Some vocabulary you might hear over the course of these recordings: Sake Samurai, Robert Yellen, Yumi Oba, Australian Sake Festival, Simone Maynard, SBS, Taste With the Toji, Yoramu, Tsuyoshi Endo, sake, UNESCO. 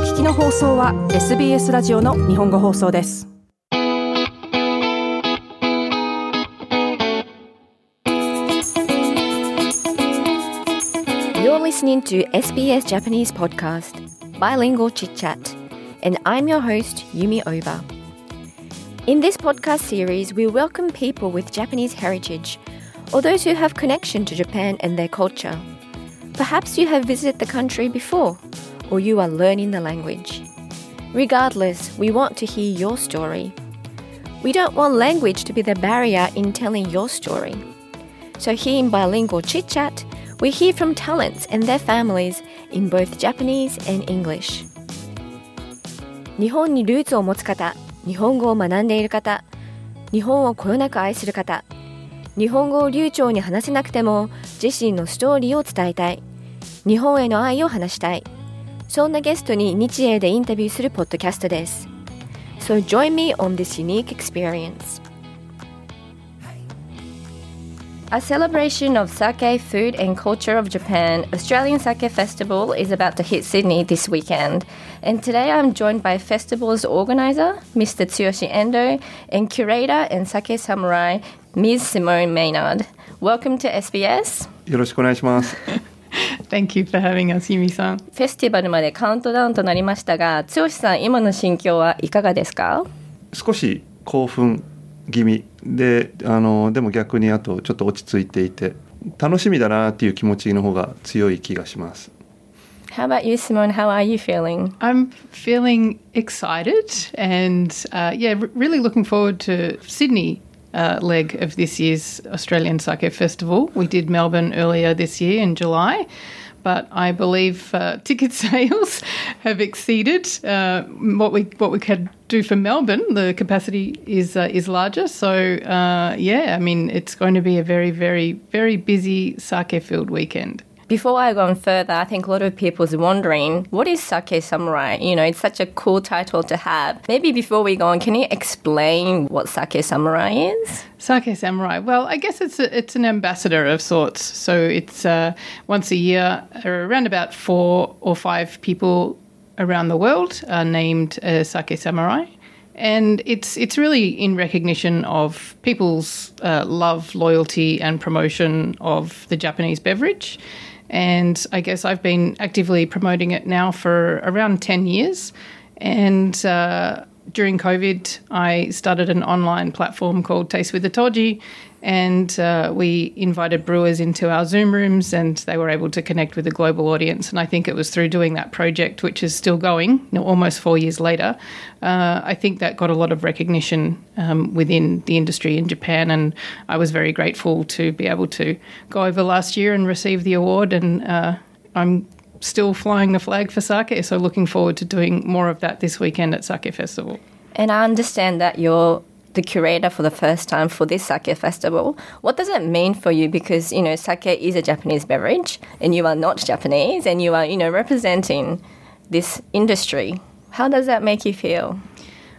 お聞きの放送は SBS ラジオの日本語放送です。You're listening to SBS Japanese podcast Bilingual Chit Chat, and I'm your host Yumi Oba. In this podcast series, we welcome people with Japanese heritage or those who have connection to Japan and their culture. Perhaps you have visited the country before, or you are learning the language. Regardless, we want to hear your story. We don't want language to be the barrier in telling your story. So here in Bilingual Chit Chat, we hear from talents and their families in both Japanese and English. 日本にルーツを持つ方、日本語を学んでいる方、日本をこよなく愛する方、日本語を流暢に話せなくても自身のストーリーを伝えたい、日本への愛を話したい、そんなゲストに日英でインタビューするポッドキャストです。 So join me on this unique experience. A celebration of sake, food and culture of Japan, Australian Sake Festival is about to hit Sydney this weekend. And today I'm joined by festival's organizer, Mr. Tsuyoshi Endo, and curator and Sake Samurai, Ms. Simone Maynard. Welcome to SBS. よろしくお願いします。Thank you for having us, Yumi-san. フェスティバルまでカウントダウンとなりましたが、剛さん、今の心境はいかがですか？少し興奮気味で、でも逆にあとちょっと落ち着いていて、楽しみだなっていう気持ちの方が強い気がします。How about you, Simone? How are you feeling? I'm feeling excited and really looking forward to Sydney. Leg of this year's Australian Sake Festival. We did Melbourne earlier this year in July, but I believe ticket sales have exceeded what we could do for Melbourne. The capacity is larger, so it's going to be a very, very, very busy sake-filled weekend. Before I go on further, I think a lot of people's wondering, what is Sake Samurai? You know, it's such a cool title to have. Maybe before we go on, can you explain what Sake Samurai is? Sake Samurai, well, I guess it's an ambassador of sorts. So it's once a year, around about 4 or 5 people around the world are named Sake Samurai. And it's really in recognition of people's love, loyalty and promotion of the Japanese beverage. And I guess I've been actively promoting it now for around 10 years. And during COVID, I started an online platform called Taste With the Toji. And we invited brewers into our Zoom rooms and they were able to connect with a global audience. And I think it was through doing that project, which is still going, almost 4 years later, I think that got a lot of recognition within the industry in Japan. And I was very grateful to be able to go over last year and receive the award. And I'm still flying the flag for sake, so looking forward to doing more of that this weekend at Sake Festival. And I understand that you're the curator for the first time for this Sake Festival. What does it mean for you? Because, sake is a Japanese beverage and you are not Japanese and you are, representing this industry. How does that make you feel?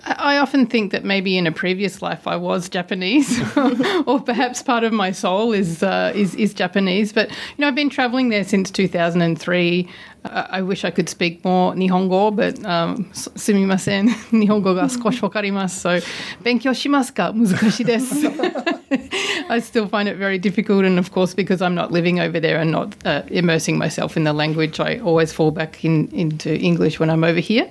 I often think that maybe in a previous life I was Japanese or perhaps part of my soul is Japanese. But, I've been travelling there since 2003. I wish I could speak more Nihongo, but sumimasen, Nihongo ga skoshi wakarimasu, so benkyou shimasu ka muzukashii desu. I still find it very difficult, and of course because I'm not living over there and not immersing myself in the language, I always fall back into English when I'm over here.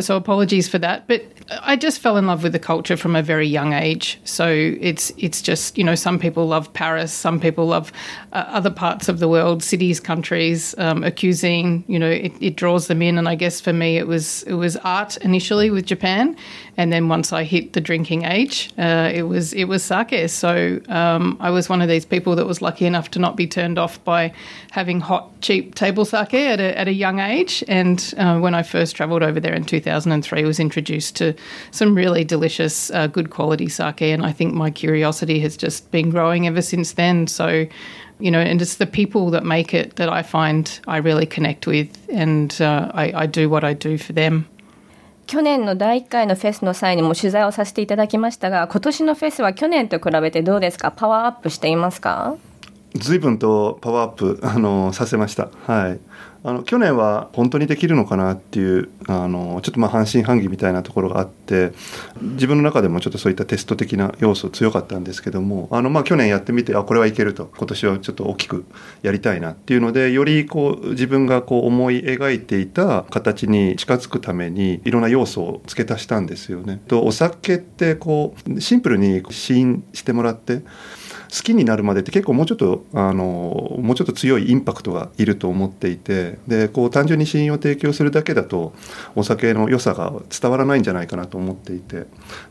So apologies for that, but I just fell in love with the culture from a very young age. So it's just, some people love Paris, some people love other parts of the world, cities, countries, cuisine. It draws them in, and I guess for me it was art initially with Japan, and then once I hit the drinking age, it was sake. So I was one of these people that was lucky enough to not be turned off by having hot, cheap table sake at a young age. And when I first travelled over there in 2003, I was introduced to some really delicious, good quality sake, and I think my curiosity has just been growing ever since then. So. And it's the people that make it that I find I really connect with, and I do what I do for them. 去年の第1回のフェスの際にも取材をさせていただきましたが、今年のフェスは去年と比べてどうですか？パワーアップしていますか？随分とパワーアップさせました、はい、去年は本当にできるのかなっていうちょっと半信半疑みたいなところがあって、自分の中でもちょっとそういったテスト的な要素強かったんですけども、去年やってみてこれはいけると、今年はちょっと大きくやりたいなっていうので、より自分が思い描いていた形に近づくためにいろんな要素を付け足したんですよね。とお酒ってシンプルに試飲してもらって好きになるまでって結構もうちょっと強いインパクトがいると思っていて、で単純に試飲を提供するだけだとお酒の良さが伝わらないんじゃないかなと思っていて、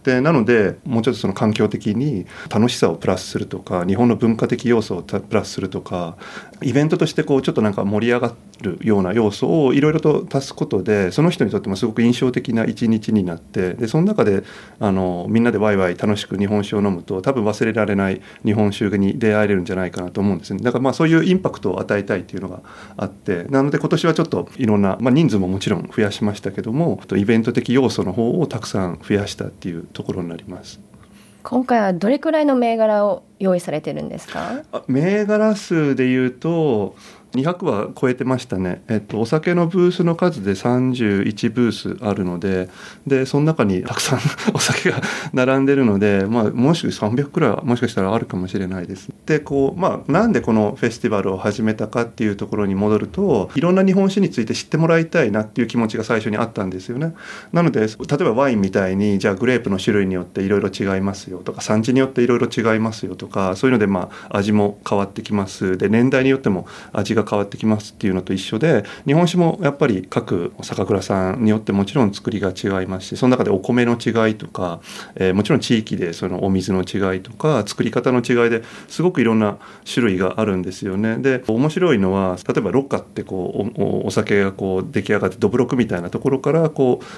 でなのでもうちょっとその環境的に楽しさをプラスするとか、日本の文化的要素をプラスするとか、イベントとしてちょっと盛り上がるような要素をいろいろと足すことで、その人にとってもすごく印象的な一日になって、でその中でみんなでワイワイ楽しく日本酒を飲むと多分忘れられない日本酒に出会えるんじゃないかなと思うんですね。だからそういうインパクトを与えたいっていうのがあって、なので今年はちょっといろんな、人数ももちろん増やしましたけども、イベント的要素の方をたくさん増やしたっていうところになります。今回はどれくらいの銘柄を用意されてるんですか？銘柄数でいうと200は超えてましたね。お酒のブースの数で31ブースあるので、その中にたくさんお酒が並んでるので、もし300くらいもしかしたらあるかもしれないです。でなんでこのフェスティバルを始めたかっていうところに戻ると、いろんな日本酒について知ってもらいたいなっていう気持ちが最初にあったんですよね。なので例えばワインみたいに、じゃあグレープの種類によっていろいろ違いますよとか、産地によっていろいろ違いますよとか、そういうので味も変わってきます。で年代によっても味が変わってきますっていうのと一緒で、日本酒もやっぱり各酒蔵さんによってもちろん作りが違いますし、その中でお米の違いとか、もちろん地域でそのお水の違いとか作り方の違いですごくいろんな種類があるんですよね。で面白いのは、例えばろ過ってお酒が出来上がってどぶろくみたいなところから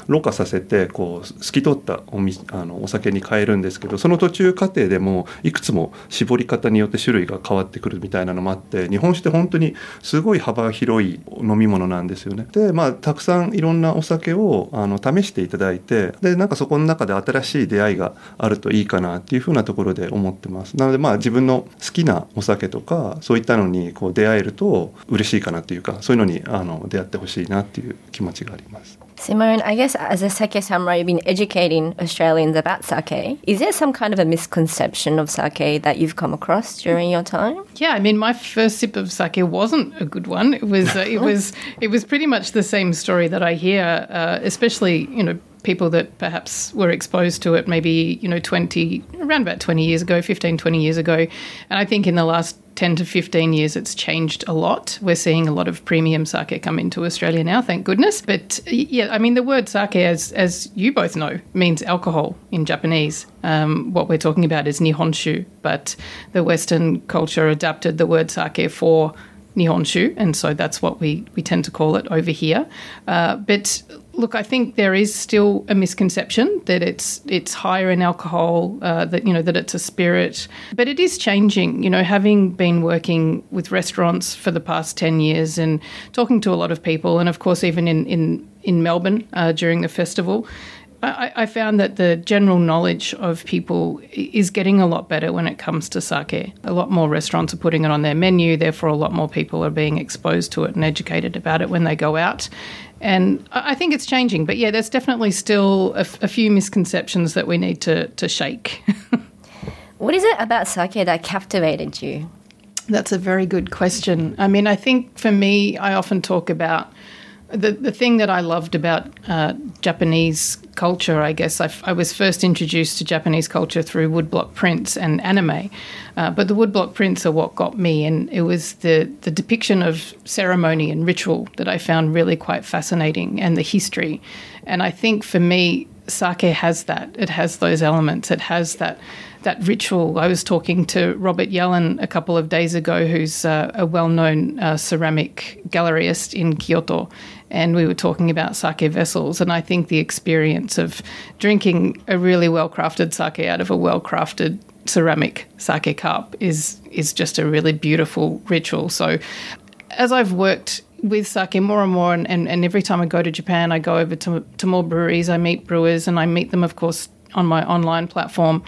ろ過させて透き通ったお酒に変えるんですけど、その途中過程でもいくつも絞り方によって種類が変わってくるみたいなのもあって、日本酒って本当にすごい幅広い飲み物なんですよね。でたくさんいろんなお酒を試していただいて、でそこの中で新しい出会いがあるといいかなっていうふうなところで思ってます。なので自分の好きなお酒とかそういったのに出会えると嬉しいかなっていうか、そういうのに出会ってほしいなっていう気持ちがあります。Simone, I guess as a sake samurai, you've been educating Australians about sake. Is there some kind of a misconception of sake that you've come across during your time? Yeah, my first sip of sake wasn't a good one. It was, it was pretty much the same story that I hear, especially people that perhaps were exposed to it maybe 20 years ago, 15-20 years ago, and I think in the last 10 to 15 years, it's changed a lot. We're seeing a lot of premium sake come into Australia now, thank goodness. But yeah, the word sake, as you both know, means alcohol in Japanese. What we're talking about is nihonshu, but the Western culture adapted the word sake for nihonshu, and so that's what we tend to call it over here. But look, I think there is still a misconception that it's higher in alcohol, that it's a spirit. But it is changing. Having been working with restaurants for the past 10 years and talking to a lot of people, and of course even in Melbourne during the festival, I found that the general knowledge of people is getting a lot better when it comes to sake. A lot more restaurants are putting it on their menu, therefore a lot more people are being exposed to it and educated about it when they go out. And I think it's changing. But yeah, there's definitely still a few misconceptions that we need to shake. What is it about sake that captivated you? That's a very good question. I think for me, I often talk about the thing that I loved about Japanese culture, I guess. I was first introduced to Japanese culture through woodblock prints and anime, but the woodblock prints are what got me, and it was the depiction of ceremony and ritual that I found really quite fascinating, and the history. And I think for me, sake has that. It has those elements. It has that ritual. I was talking to Robert Yellen a couple of days ago, who's a well-known ceramic galleryist in Kyoto, and we were talking about sake vessels, and I think the experience of drinking a really well-crafted sake out of a well-crafted ceramic sake cup is just a really beautiful ritual. So as I've worked with sake more and more, and every time I go to Japan, I go over to more breweries, I meet brewers, and I meet them, of course, on my online platform.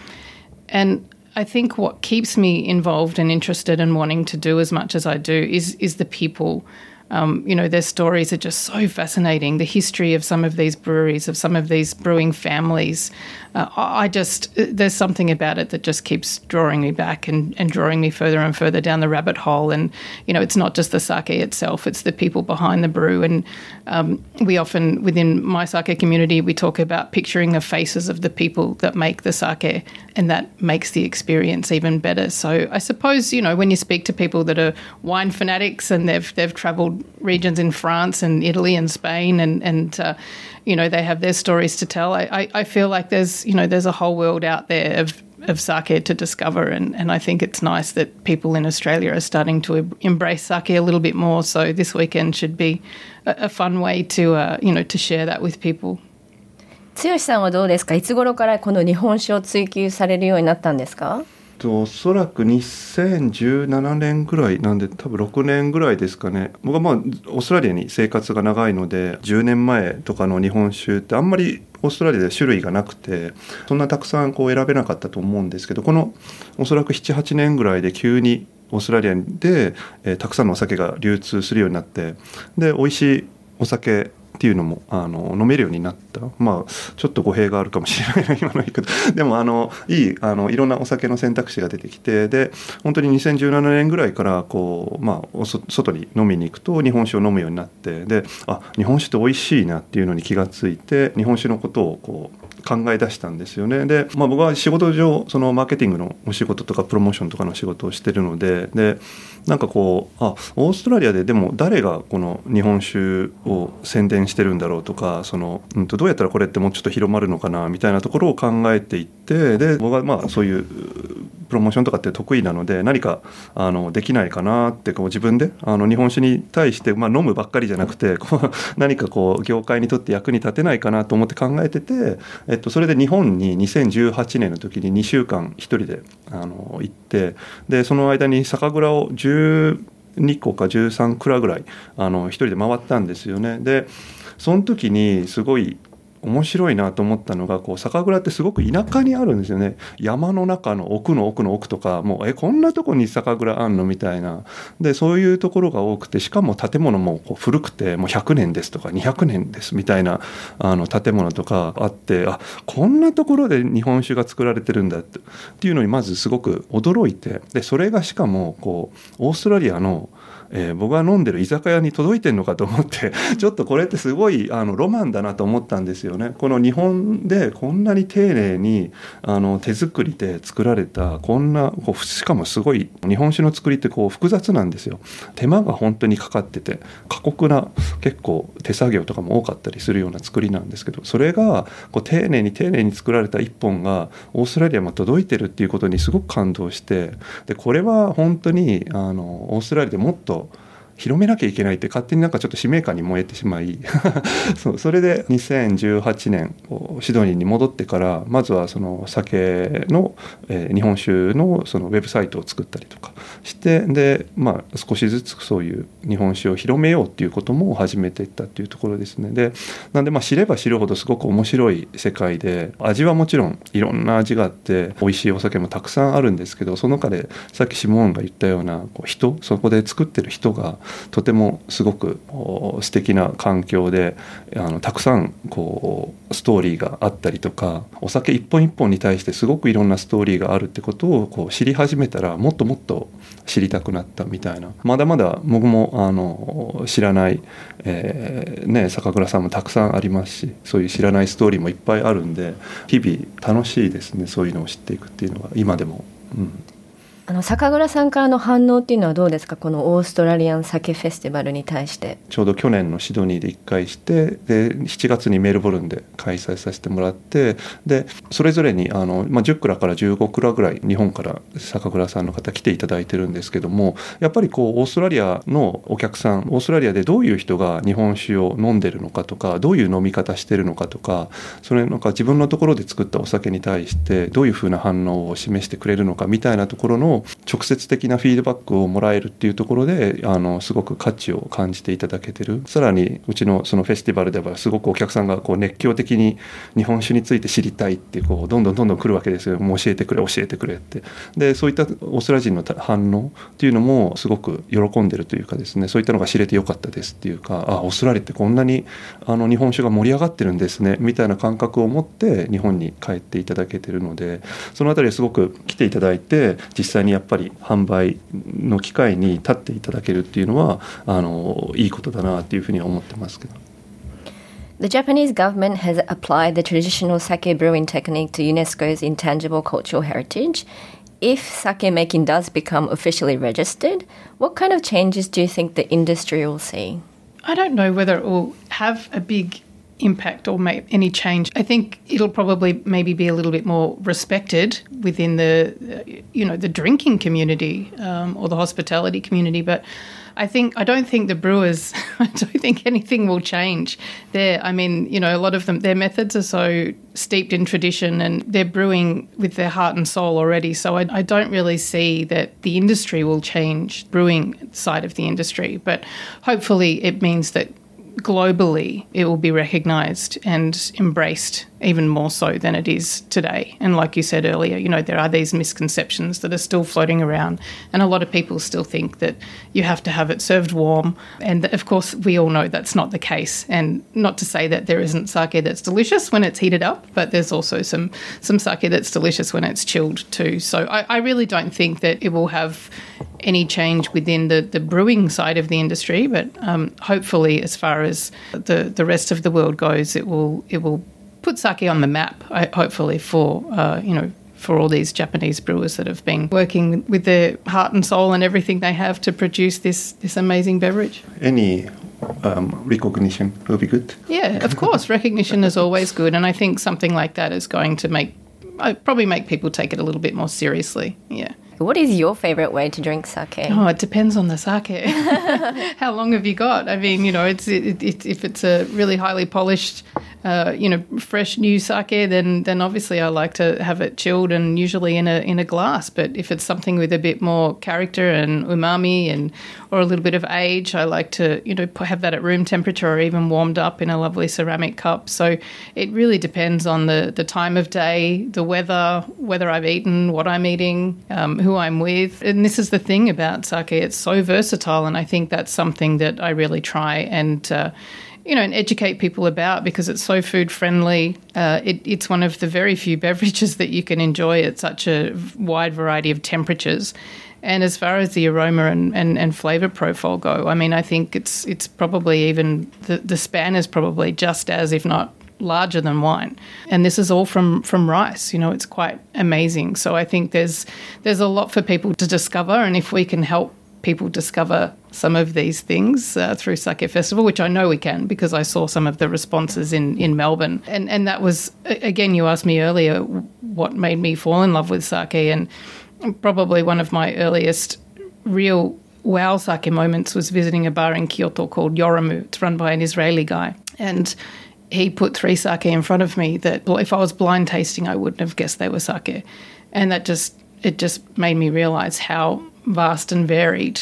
And I think what keeps me involved and interested and wanting to do as much as I do is the people. You know, their stories are just so fascinating. The history of some of these breweries, of some of these brewing families. There's something about it that just keeps drawing me back and drawing me further and further down the rabbit hole. And, you know, it's not just the sake itself, it's the people behind the brew. And we often, within my sake community, we talk about picturing the faces of the people that make the sake, and that makes the experience even better. So I suppose, you know, when you speak to people that are wine fanatics and they've travelled regions in France and Italy and Spain and you know, they have their stories to tell. I feel like there's, you know, there's a whole world out there of sake to discover, and I think it's nice that people in Australia are starting to embrace sake a little bit more. So this weekend should be a fun way to, you know, to share that with people. 剛さんはどうですか？いつ頃からこの日本酒を追求されるようになったんですか？おそらく2017年ぐらいなんで、多分6年ぐらいですかね。僕はオーストラリアに生活が長いので、10年前とかの日本酒ってあんまりオーストラリアで種類がなくて、そんなたくさんこう選べなかったと思うんですけど、このおそらく 7,8 年ぐらいで急にオーストラリアで、たくさんのお酒が流通するようになって、で美味しいお酒っていうのも飲めるようになった。まあちょっと語弊があるかもしれない今の言い方。でもいろんなお酒の選択肢が出てきて、で本当に2017年ぐらいからこう、まあ外に飲みに行くと日本酒を飲むようになって、で日本酒って美味しいなっていうのに気がついて、日本酒のことをこう考え出したんですよね。で、僕は仕事上そのマーケティングのお仕事とかプロモーションとかの仕事をしてるので、でなんかこうオーストラリアででも誰がこの日本酒を宣伝してるんだろうとか、その、どうやったらこれってもうちょっと広まるのかなみたいなところを考えていって、で僕はそういうプロモーションとかって得意なので、何かできないかなってこう自分で日本酒に対して、飲むばっかりじゃなくてこう何かこう業界にとって役に立てないかなと思って考えてて、それで日本に2018年の時に2週間一人で行って、でその間に酒蔵を12個か13蔵ぐらい一人で回ったんですよね。でその時にすごい面白いなと思ったのが、こう酒蔵ってすごく田舎にあるんですよね。山の中の奥の奥の奥とか、もうこんなとこに酒蔵あんのみたいな。でそういうところが多くて、しかも建物もこう古くて、もう100年ですとか200年ですみたいな建物とかあって、こんなところで日本酒が作られてるんだっていうのにまずすごく驚いて、でそれがしかもこうオーストラリアの僕が飲んでる居酒屋に届いてんのかと思ってちょっとこれってすごいロマンだなと思ったんですよね。この日本でこんなに丁寧に手作りで作られた、こんなしかもすごい日本酒の作りってこう複雑なんですよ。手間が本当にかかってて、過酷な結構手作業とかも多かったりするような作りなんですけど、それがこう丁寧に丁寧に作られた一本がオーストラリアも届いてるっていうことにすごく感動して、でこれは本当にオーストラリアでもっと広めなきゃいけないって勝手になんかちょっと使命感に燃えてしまいそれで2018年シドニーに戻ってから、まずはその酒の、日本酒のそのウェブサイトを作ったりとかして、で少しずつそういう日本酒を広めようっていうことも始めていったっていうところですね。でなんで知れば知るほどすごく面白い世界で、味はもちろんいろんな味があって美味しいお酒もたくさんあるんですけど、その中でさっきシモーンが言ったような人、そこで作ってる人がとてもすごく素敵な環境でたくさんこうストーリーがあったりとか、お酒一本一本に対してすごくいろんなストーリーがあるってことをこう知り始めたら、もっともっと知りたくなったみたいな。まだまだ僕も知らない、酒蔵さんもたくさんありますし、そういう知らないストーリーもいっぱいあるんで、日々楽しいですね、そういうのを知っていくっていうのが今でも、酒蔵さんからの反応っていうのはどうですか、このオーストラリアン酒フェスティバルに対して。ちょうど去年のシドニーで1回して、で7月にメルボルンで開催させてもらって、でそれぞれに10蔵から15蔵ぐらい日本から酒蔵さんの方来ていただいてるんですけども、やっぱりこうオーストラリアのお客さん、オーストラリアでどういう人が日本酒を飲んでるのかとか、どういう飲み方してるのかとか、それなんか自分のところで作ったお酒に対してどういう風な反応を示してくれるのかみたいなところのも直接的なフィードバックをもらえるっていうところで、すごく価値を感じていただけてる。さらにうちのそのフェスティバルではすごくお客さんがこう熱狂的に日本酒について知りたいってこうどんどん来るわけですよ。もう教えてくれって。でそういったオーストラリア人の反応っていうのもすごく喜んでるというかですね、そういったのが知れてよかったですっていうか、あオーストラリアってこんなに日本酒が盛り上がってるんですねみたいな感覚を持って日本に帰っていただけてるので、そのあたりはすごく来ていただいて実際にやっぱり販売の機会に立っていただけるっていうのは、いいことだなっていうふうには思ってますけど。The Japanese government has applied the traditional sake brewing technique to UNESCO's intangible cultural heritage. If sake making does become officially registered, what kind of changes do you think the industry will see? I don't know whether it will have a big impact or make any change. I think it'll probably maybe be a little bit more respected within the, the drinking community or the hospitality community, but I don't think the brewers, I don't think anything will change there. I mean, a lot of them, their methods are so steeped in tradition and they're brewing with their heart and soul already. So I don't really see that the industry will change, brewing side of the industry. But hopefully it means that globally it will be recognised and embraced even more so than it is today. And like you said earlier, there are these misconceptions that are still floating around, and a lot of people still think that you have to have it served warm, and of course we all know that's not the case. And not to say that there isn't sake that's delicious when it's heated up, but there's also some sake that's delicious when it's chilled too. So I really don't think that it will have any change within the brewing side of the industry, but hopefully as far as the rest of the world goes, it will put sake on the map, hopefully for all these Japanese brewers that have been working with their heart and soul and everything they have to produce this amazing beverage. Any recognition will be good. Yeah, of course, recognition is always good, and I think something like that is going to probably make people take it a little bit more seriously. Yeah.What is your favourite way to drink sake? Oh, it depends on the sake. How long have you got? I mean, if it's a really highly polished, fresh new sake, then obviously I like to have it chilled and usually in a glass. But if it's something with a bit more character and umami or a little bit of age, I like to have that at room temperature or even warmed up in a lovely ceramic cup. So it really depends on the time of day, the weather, whether I've eaten, what I'm eating, who I'm with. And this is the thing about sake, it's so versatile, and I think that's something that I really try and and educate people about, because it's so food friendly. It's one of the very few beverages that you can enjoy at such a wide variety of temperatures. And as far as the aroma and flavour profile go, I mean, I think it's probably even the span is probably just as, if not larger than wine. And this is all from rice. It's quite amazing. So I think there's a lot for people to discover, and if we can help people discover some of these things through Sake Festival, which I know we can, because I saw some of the responses in Melbourne. And that was, again, you asked me earlier what made me fall in love with sake, and probably one of my earliest real wow sake moments was visiting a bar in Kyoto called Yoramu. It's run by an Israeli guy, and he put 3 sake in front of me that if I was blind tasting, I wouldn't have guessed they were sake. And that just made me realise how vast and varied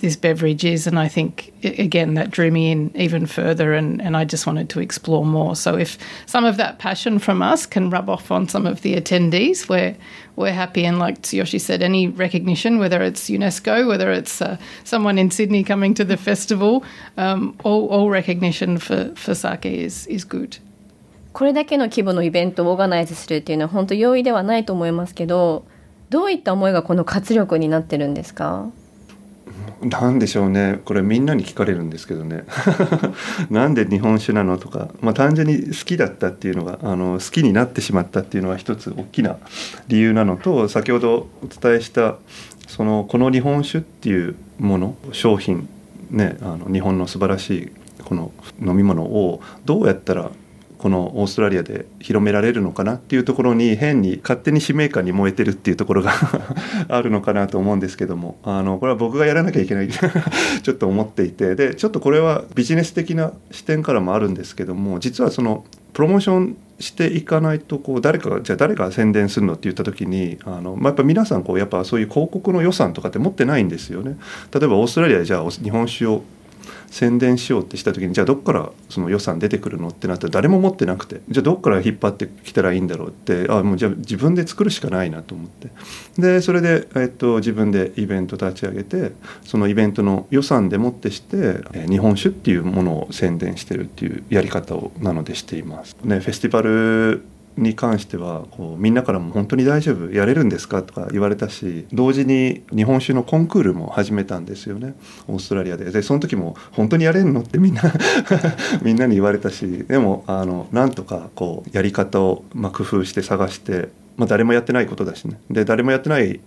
this beverage is. And I think, again, that drew me in even further, and I just wanted to explore more. So if some of that passion from us can rub off on some of the attendees, we're happy. And like Tsuyoshi said, any recognition, whether it's UNESCO, whether it's someone in Sydney coming to the festival, all recognition for sake is good.これだけの規模のイベントをオーガナイズするっていうのは本当容易ではないと思いますけど、どういった思いがこの活力になってるんですか？なんでしょうね、これみんなに聞かれるんですけどねなんで日本酒なのとか、単純に好きだったっていうのが好きになってしまったっていうのは一つ大きな理由なのと、先ほどお伝えしたこの日本酒っていうもの商品、ね、日本の素晴らしいこの飲み物をどうやったらこのオーストラリアで広められるのかなっていうところに変に勝手に使命感に燃えてるっていうところがあるのかなと思うんですけども、これは僕がやらなきゃいけないちょっと思っていて、でちょっとこれはビジネス的な視点からもあるんですけども、実はプロモーションしていかないと、こう誰が宣伝するのって言った時にやっぱ皆さんこうやっぱそういう広告の予算とかって持ってないんですよね。例えばオーストラリアでじゃあ日本酒を宣伝しようってした時に、じゃあどこからその予算出てくるのってなったら誰も持ってなくて、じゃあどこから引っ張ってきたらいいんだろうって、もうじゃあ自分で作るしかないなと思って、でそれで、自分でイベント立ち上げて、そのイベントの予算でもってして日本酒っていうものを宣伝してるっていうやり方をなのでしていますね。フェスティバルに関してはこうみんなからも本当に大丈夫やれるんですかとか言われたし、同時に日本酒のコンクールも始めたんですよね、オーストラリアで。でその時も本当にやれんのってみんなに言われたし、でもなんとかこうやり方を工夫して探して、誰もやってないことだしね。で誰もやってない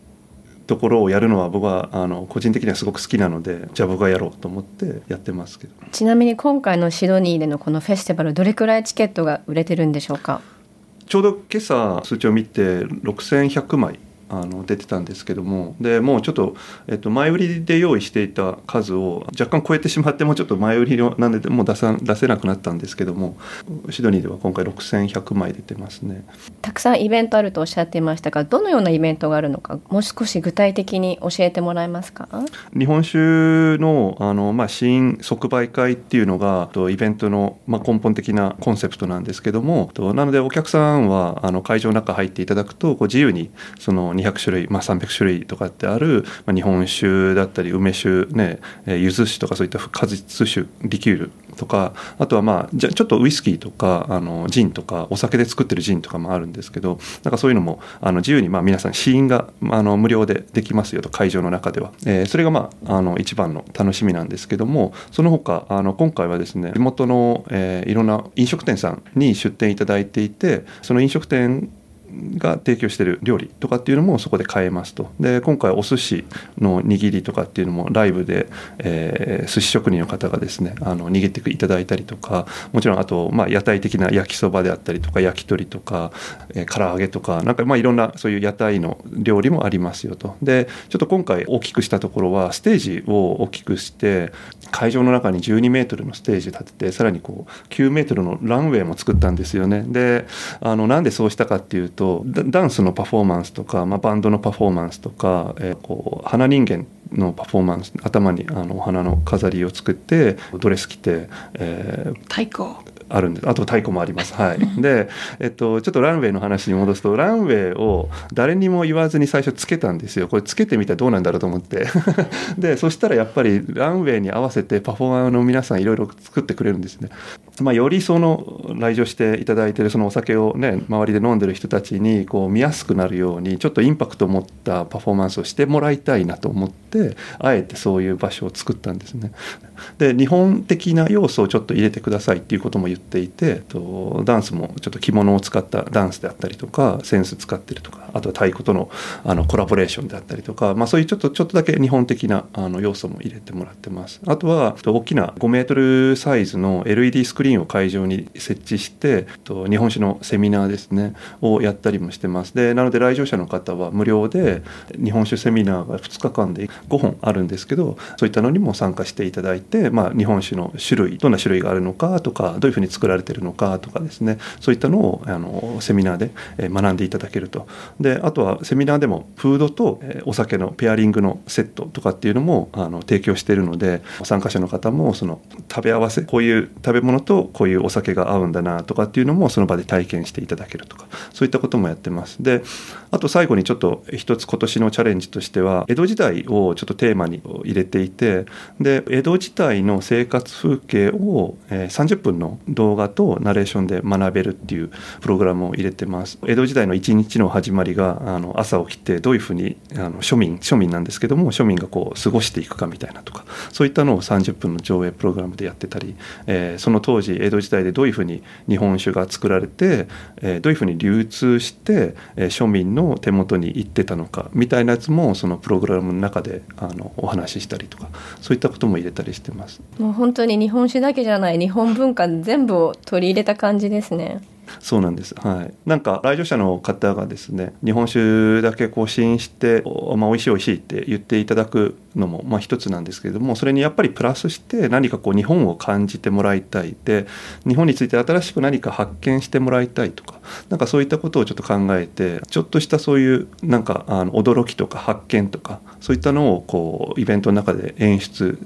ところをやるのは僕は個人的にはすごく好きなので、じゃあ僕がやろうと思ってやってますけど。ちなみに今回のシドニーでのこのフェスティバル、どれくらいチケットが売れてるんでしょうか？ちょうど今朝数値を見て6100枚出てたんですけども、でもうちょっと、前売りで用意していた数を若干超えてしまって、もうちょっと前売りのなんでもう出せなくなったんですけども、シドニーでは今回6100枚出てますね。たくさんイベントあるとおっしゃっていましたが、どのようなイベントがあるのか、もう少し具体的に教えてもらえますか？日本酒の、新即売会っていうのがイベントの、根本的なコンセプトなんですけども、なのでお客さんは会場の中入っていただくと、こう自由にその200種類、300種類とかってある、日本酒だったり梅酒ね、柚子酒とかそういった果実酒、リキュールとか、あとはじゃちょっとウイスキーとかジンとかお酒で作ってるジンとかもあるんですけど、なんかそういうのも自由に皆さん試飲が無料でできますよと、会場の中では、それが一番の楽しみなんですけども、その他今回はですね、地元のいろんな飲食店さんに出店いただいていて、その飲食店が提供している料理とかっていうのもそこで買えますと。で今回お寿司の握りとかっていうのもライブで、寿司職人の方がですね握っていただいたりとか、もちろんあと、屋台的な焼きそばであったりとか焼き鳥とか、唐揚げとか、なんかいろんなそういう屋台の料理もありますよと。でちょっと今回大きくしたところは、ステージを大きくして会場の中に12メートルのステージ立てて、さらにこう9メートルのランウェイも作ったんですよね。でなんでそうしたかっていうと、ダンスのパフォーマンスとか、バンドのパフォーマンスとか、花人間のパフォーマンス、頭にお花の飾りを作ってドレス着て、太鼓あるんです。あと太鼓もあります、はい、で、ちょっとランウェイの話に戻すと、ランウェイを誰にも言わずに最初つけたんですよ。これつけてみたらどうなんだろうと思ってでそしたらやっぱりランウェイに合わせてパフォーマーの皆さんいろいろ作ってくれるんですね。よりその来場していただいているそのお酒をね、周りで飲んでる人たちにこう見やすくなるように、ちょっとインパクトを持ったパフォーマンスをしてもらいたいなと思って、あえてそういう場所を作ったんですね。で日本的な要素をちょっと入れてくださいっていうことも言っていて、ダンスもちょっと着物を使ったダンスであったりとか、センス使ってるとか、あとは太鼓とのコラボレーションであったりとか、そういうちょっとだけ日本的な要素も入れてもらってます。あとは大きな5メートルサイズの LED スクリーンを会場に設置して、日本酒のセミナーですねをやったりもしてます。でなので来場者の方は無料で日本酒セミナーが2日間で5本あるんですけど、そういったのにも参加していただいて、日本酒の種類、どんな種類があるのかとか、どういうふうに作られているのかとかですね、そういったのをセミナーで学んでいただけると。であとはセミナーでもフードとお酒のペアリングのセットとかっていうのも提供しているので、参加者の方もその食べ合わせ、こういう食べ物とこういうお酒が合うんだなとかっていうのもその場で体験していただけるとか、そういったこともやってます。であと最後にちょっと一つ今年のチャレンジとしては、江戸時代をちょっとテーマに入れていて、で江戸時代の生活風景を30分の動画とナレーションで学べるっていうプログラムを入れてます。江戸時代の一日の始まりが朝起きてどういうふうに庶民なんですけども、庶民がこう過ごしていくかみたいなとか、そういったのを30分の上映プログラムでやってたり、その当時江戸時代でどういうふうに日本酒が作られて、どういうふうに流通して庶民の手元に行ってたのかみたいなやつもそのプログラムの中でお話ししたりとか、そういったことも入れたりしてます。もう本当に日本酒だけじゃない、日本文化全部を取り入れた感じですね。そうなんです、はい、なんか来場者の方がですね、日本酒だけ試飲して、まあ、美味しい美味しいって言っていただくのもまあ一つなんですけれども、それにやっぱりプラスして何かこう日本を感じてもらいたい、で日本について新しく何か発見してもらいたいとか、なんかそういったことをちょっと考えて、ちょっとしたそういうなんか驚きとか発見とか、そういったのをこうイベントの中で演出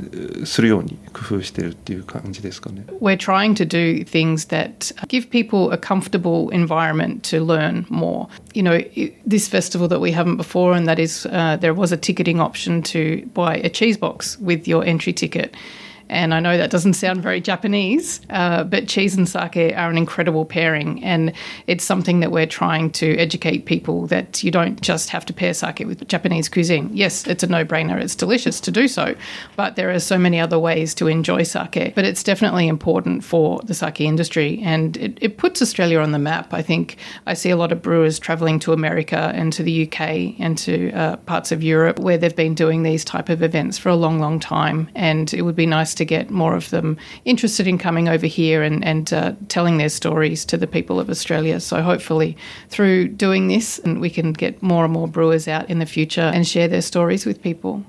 するように工夫してるっていう感じですかね。We're trying to do things that give people a comfortable environment to learn more. You know, this festival that we haven't before, and that is there was a ticketing option to buy a cheese box with your entry ticket.And I know that doesn't sound very Japanese, but cheese and sake are an incredible pairing. And it's something that we're trying to educate people that you don't just have to pair sake with Japanese cuisine. Yes, it's a no-brainer. It's delicious to do so. But there are so many other ways to enjoy sake. But it's definitely important for the sake industry. And it puts Australia on the map, I think. I see a lot of brewers travelling to America and to the UK and to parts of Europe where they've been doing these type of events for a long, long time. And it would be nice to get more of them interested in coming over here and telling their stories to the people of Australia. So hopefully through doing this, and we can get more and more brewers out in the future and share their stories with people.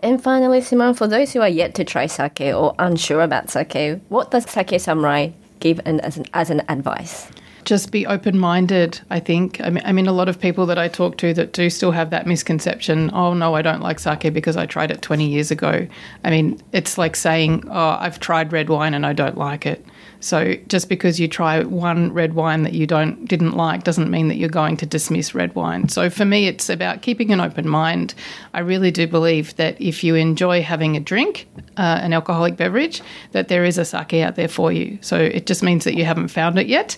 And finally, Simone, for those who are yet to try sake or unsure about sake, what does Sake Samurai give as an advice?Just be open-minded, I think. I mean, a lot of people that I talk to that do still have that misconception, oh, no, I don't like sake because I tried it 20 years ago. I mean, it's like saying, oh, I've tried red wine and I don't like it.So just because you try one red wine that you didn't like doesn't mean that you're going to dismiss red wine. So for me, it's about keeping an open mind. I really do believe that if you enjoy having a drink, an alcoholic beverage, that there is a sake out there for you. So it just means that you haven't found it yet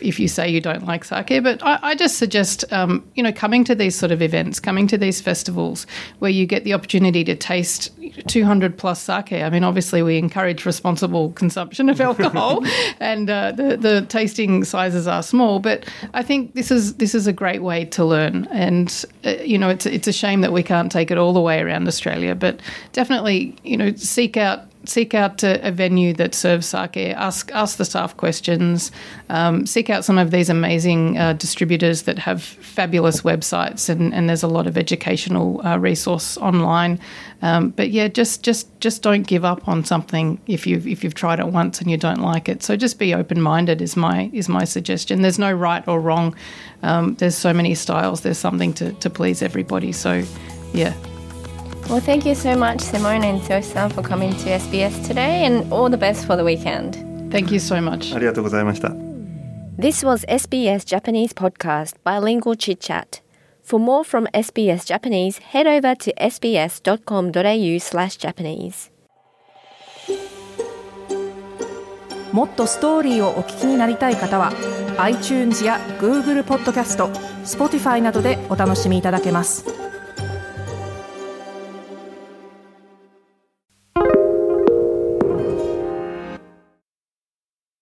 if you say you don't like sake. But I just suggest, coming to these sort of events, coming to these festivals where you get the opportunity to taste 200 plus sake. I mean, obviously, we encourage responsible consumption of alcohol. And the tasting sizes are small, but I think this is a great way to learn. And it's a shame that we can't take it all the way around Australia, but definitely seek out a venue that serves sake, ask the staff questions, seek out some of these amazing distributors that have fabulous websites, and there's a lot of educational resource online. But yeah, just don't give up on something if you've tried it once and you don't like it. So just be open-minded is my suggestion. There's no right or wrong. There's so many styles. There's something to please everybody. So yeah.Well, thank you so much, Simone and Tsuyoshi-san, for coming to SBS today, and all the best for the weekend. Thank you so much. ありがとうございました。This was SBS Japanese podcast, Bilingual Chit Chat. For more from SBS Japanese, head over to sbs.com.au/Japanese. もっとストーリーをお聞きになりたい方は、iTunes や Google ポッドキャスト、Spotify などでお楽しみいただけます。